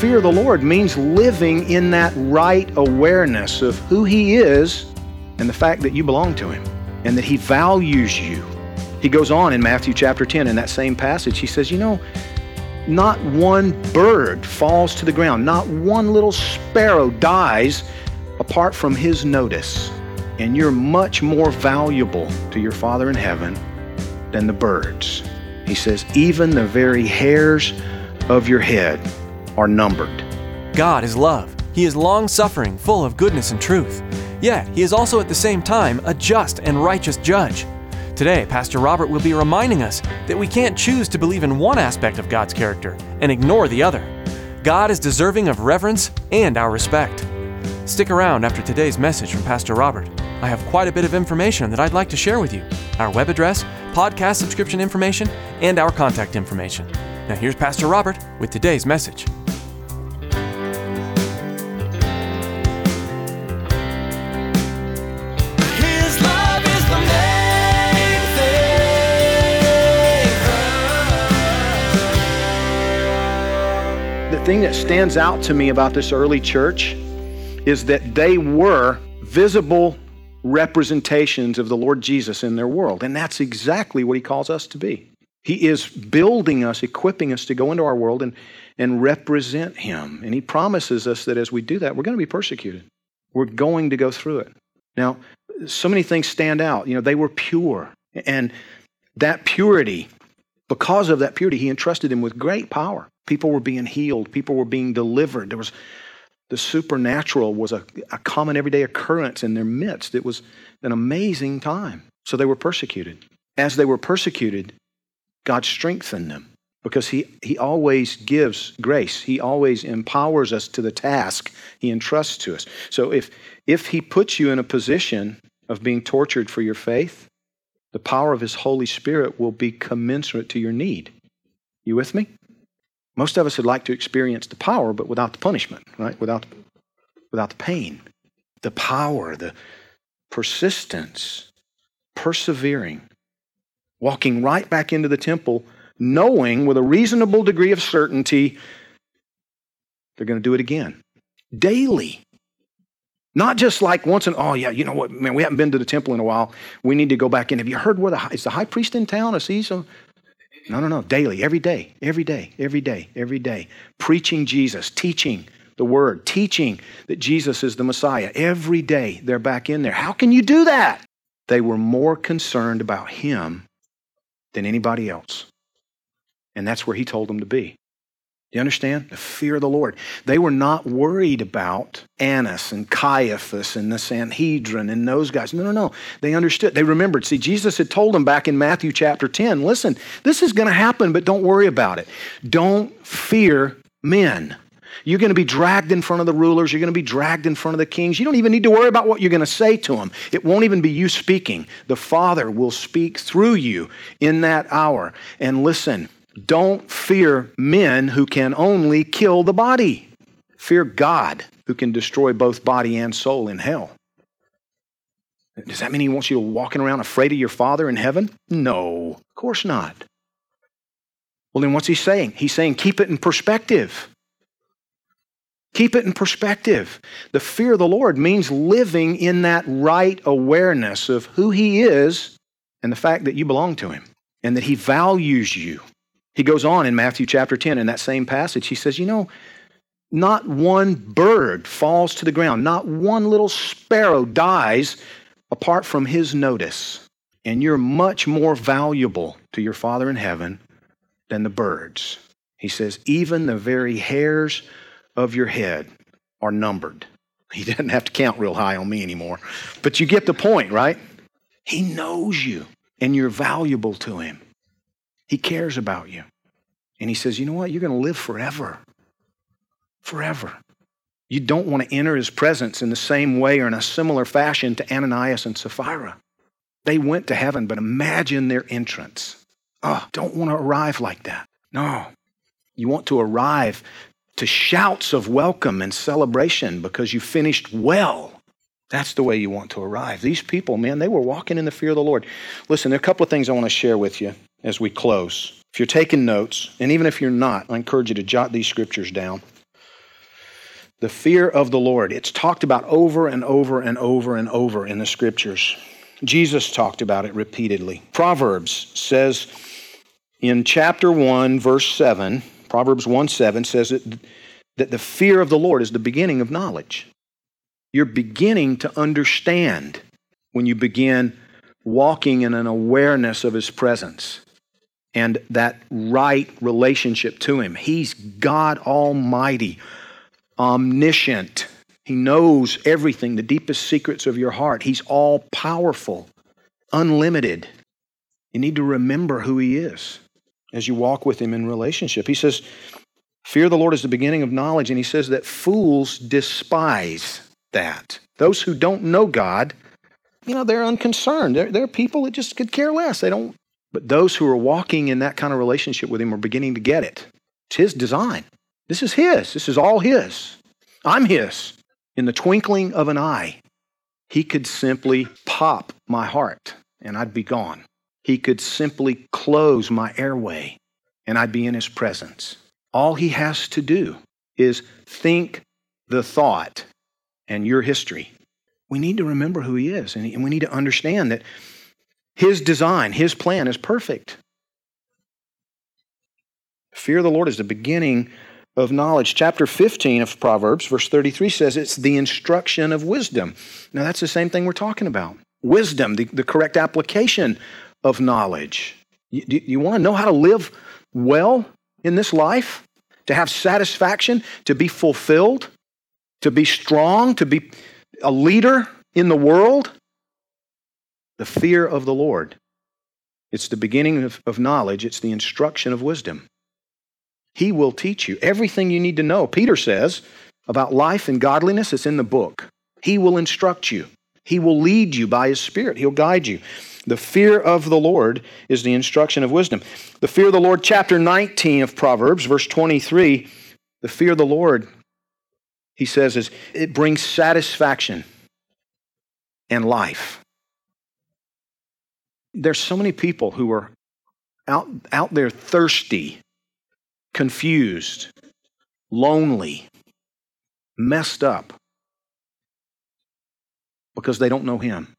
Fear of the Lord means living in that right awareness of who He is and the fact that you belong to Him and that He values you. He goes on in Matthew chapter 10 in that same passage. He says, not one bird falls to the ground, not one little sparrow dies apart from His notice. And you're much more valuable to your Father in heaven than the birds. He says, even the very hairs of your head are numbered. God is love. He is long-suffering, full of goodness and truth. Yet, He is also at the same time a just and righteous judge. Today, Pastor Robert will be reminding us that we can't choose to believe in one aspect of God's character and ignore the other. God is deserving of reverence and our respect. Stick around after today's message from Pastor Robert. I have quite a bit of information that I'd like to share with you: our web address, podcast subscription information, and our contact information. Now here's Pastor Robert with today's message. The thing that stands out to me about this early church is that they were visible representations of the Lord Jesus in their world. And that's exactly what He calls us to be. He is building us, equipping us to go into our world and represent Him. And He promises us that as we do that, we're going to be persecuted. We're going to go through it. Now, so many things stand out. They were pure. And that purity, because of that purity, He entrusted them with great power. People were being healed. People were being delivered. The supernatural was a common everyday occurrence in their midst. It was an amazing time. So they were persecuted. As they were persecuted, God strengthened them because He always gives grace. He always empowers us to the task He entrusts to us. So if He puts you in a position of being tortured for your faith, the power of His Holy Spirit will be commensurate to your need. You with me? Most of us would like to experience the power, but without the punishment, right? Without the pain, the power, the persistence, persevering, walking right back into the temple, knowing with a reasonable degree of certainty they're going to do it again daily. Not just like once and, we haven't been to the temple in a while. We need to go back in. Have you heard is the high priest in town? Is he so? No. Daily, every day. Preaching Jesus, teaching the Word, teaching that Jesus is the Messiah. Every day they're back in there. How can you do that? They were more concerned about Him than anybody else. And that's where He told them to be. Do you understand? The fear of the Lord. They were not worried about Annas and Caiaphas and the Sanhedrin and those guys. No. They understood. They remembered. See, Jesus had told them back in Matthew chapter 10, listen, this is going to happen, but don't worry about it. Don't fear men. You're going to be dragged in front of the rulers. You're going to be dragged in front of the kings. You don't even need to worry about what you're going to say to them. It won't even be you speaking. The Father will speak through you in that hour. And listen, don't fear men who can only kill the body. Fear God who can destroy both body and soul in hell. Does that mean He wants you walking around afraid of your Father in heaven? No, of course not. Well, then what's He saying? He's saying keep it in perspective. Keep it in perspective. The fear of the Lord means living in that right awareness of who He is and the fact that you belong to Him and that He values you. He goes on in Matthew chapter 10 in that same passage. He says, not one bird falls to the ground. Not one little sparrow dies apart from His notice. And you're much more valuable to your Father in heaven than the birds. He says, even the very hairs of your head are numbered. He doesn't have to count real high on me anymore. But you get the point, right? He knows you, and you're valuable to him. He cares about you. And he says, you know what? You're going to live forever. Forever. You don't want to enter his presence in the same way or in a similar fashion to Ananias and Sapphira. They went to heaven, but imagine their entrance. Oh, don't want to arrive like that. No. You want to arrive to shouts of welcome and celebration because you finished well. That's the way you want to arrive. These people, man, they were walking in the fear of the Lord. Listen, there are a couple of things I want to share with you as we close. If you're taking notes, and even if you're not, I encourage you to jot these scriptures down. The fear of the Lord, it's talked about over and over and over and over in the scriptures. Jesus talked about it repeatedly. Proverbs says in chapter 1, verse 7, Proverbs 1:7 says that the fear of the Lord is the beginning of knowledge. You're beginning to understand when you begin walking in an awareness of his presence and that right relationship to him. He's God Almighty, omniscient. He knows everything, the deepest secrets of your heart. He's all-powerful, unlimited. You need to remember who he is as you walk with him in relationship. He says, fear of the Lord is the beginning of knowledge, and he says that fools despise that. Those who don't know God, you know, they're unconcerned. They're people that just could care less. They don't. But those who are walking in that kind of relationship with him are beginning to get it. It's his design. This is his. This is all his. I'm his. In the twinkling of an eye, he could simply pop my heart and I'd be gone. He could simply close my airway and I'd be in his presence. All he has to do is think the thought and your history. We need to remember who he is, and we need to understand that his design, his plan is perfect. Fear of the Lord is the beginning of knowledge. Chapter 15 of Proverbs, verse 33 says it's the instruction of wisdom. Now that's the same thing we're talking about. Wisdom, the correct application of knowledge. You want to know how to live well in this life, to have satisfaction, to be fulfilled, to be strong, to be a leader in the world? The fear of the Lord. It's the beginning of knowledge. It's the instruction of wisdom. He will teach you everything you need to know. Peter says about life and godliness, it's in the book. He will instruct you. He will lead you by his Spirit. He'll guide you. The fear of the Lord is the instruction of wisdom. The fear of the Lord, chapter 19 of Proverbs, verse 23, the fear of the Lord, he says, is it brings satisfaction and life. There's so many people who are out there thirsty, confused, lonely, messed up because they don't know him.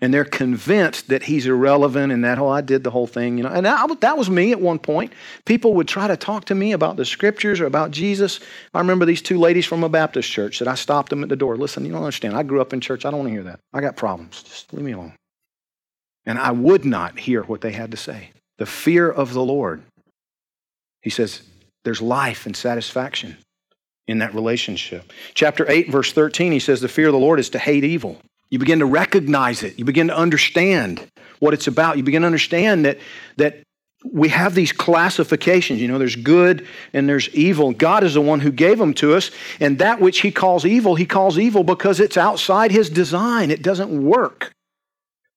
And they're convinced that he's irrelevant and that, oh, I did the whole thing, you know. And that was me at one point. People would try to talk to me about the scriptures or about Jesus. I remember these two ladies from a Baptist church that I stopped them at the door. Listen, you don't understand. I grew up in church. I don't want to hear that. I got problems. Just leave me alone. And I would not hear what they had to say. The fear of the Lord. He says there's life and satisfaction in that relationship. Chapter 8, verse 13, he says the fear of the Lord is to hate evil. You begin to recognize it. You begin to understand what it's about. You begin to understand that we have these classifications. You know, there's good and there's evil. God is the one who gave them to us. And that which he calls evil because it's outside his design. It doesn't work.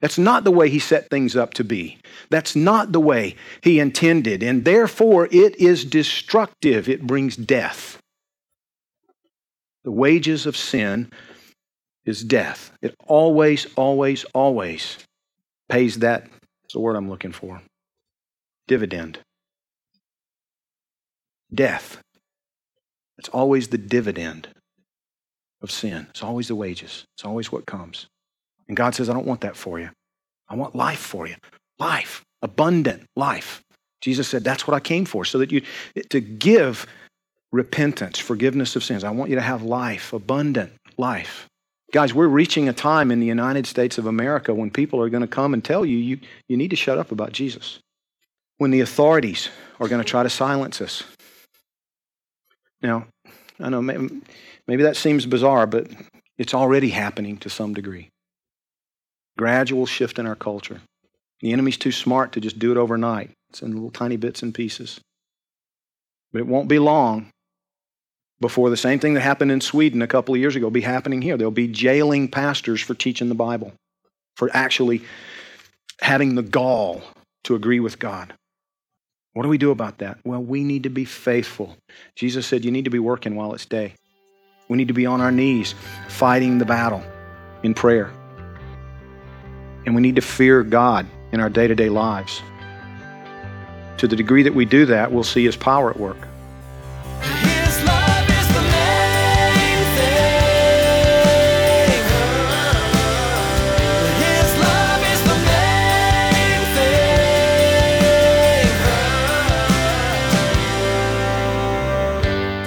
That's not the way he set things up to be. That's not the way he intended. And therefore, it is destructive. It brings death. The wages of sin is death. It always, always, always pays that, it's the word I'm looking for, dividend. Death. It's always the dividend of sin. It's always the wages. It's always what comes. And God says, I don't want that for you. I want life for you. Life. Abundant life. Jesus said, that's what I came for, so that to give repentance, forgiveness of sins. I want you to have life, abundant life. Guys, we're reaching a time in the United States of America when people are going to come and tell you, you need to shut up about Jesus. When the authorities are going to try to silence us. Now, I know maybe that seems bizarre, but it's already happening to some degree. Gradual shift in our culture. The enemy's too smart to just do it overnight. It's in little tiny bits and pieces. But it won't be long before the same thing that happened in Sweden a couple of years ago will be happening here. They'll be jailing pastors for teaching the Bible, for actually having the gall to agree with God. What do we do about that? Well, we need to be faithful. Jesus said you need to be working while it's day. We need to be on our knees fighting the battle in prayer. And we need to fear God in our day-to-day lives. To the degree that we do that, we'll see His power at work.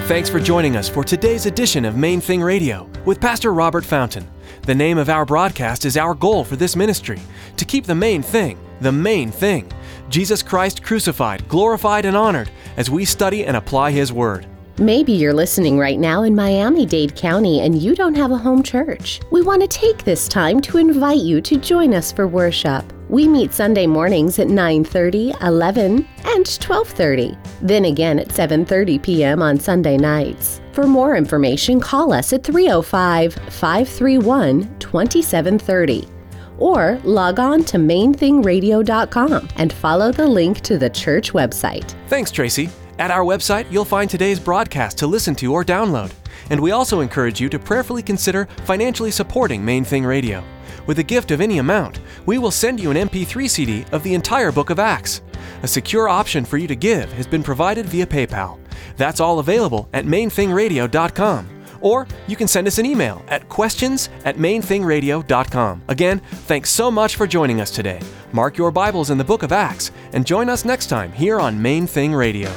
Thanks for joining us for today's edition of Main Thing Radio with Pastor Robert Fountain. The name of our broadcast is our goal for this ministry, to keep the main thing, Jesus Christ crucified, glorified, and honored as we study and apply His Word. Maybe you're listening right now in Miami-Dade County and you don't have a home church. We want to take this time to invite you to join us for worship. We meet Sunday mornings at 9:30, 11, and 12:30. Then again at 7:30 p.m. on Sunday nights. For more information, call us at 305-531-2730 or log on to MainThingRadio.com and follow the link to the church website. Thanks, Tracy. At our website, you'll find today's broadcast to listen to or download. And we also encourage you to prayerfully consider financially supporting Main Thing Radio. With a gift of any amount, we will send you an MP3 CD of the entire Book of Acts. A secure option for you to give has been provided via PayPal. That's all available at MainThingRadio.com. Or you can send us an email at questions@MainThingRadio.com. Again, thanks so much for joining us today. Mark your Bibles in the Book of Acts and join us next time here on Main Thing Radio.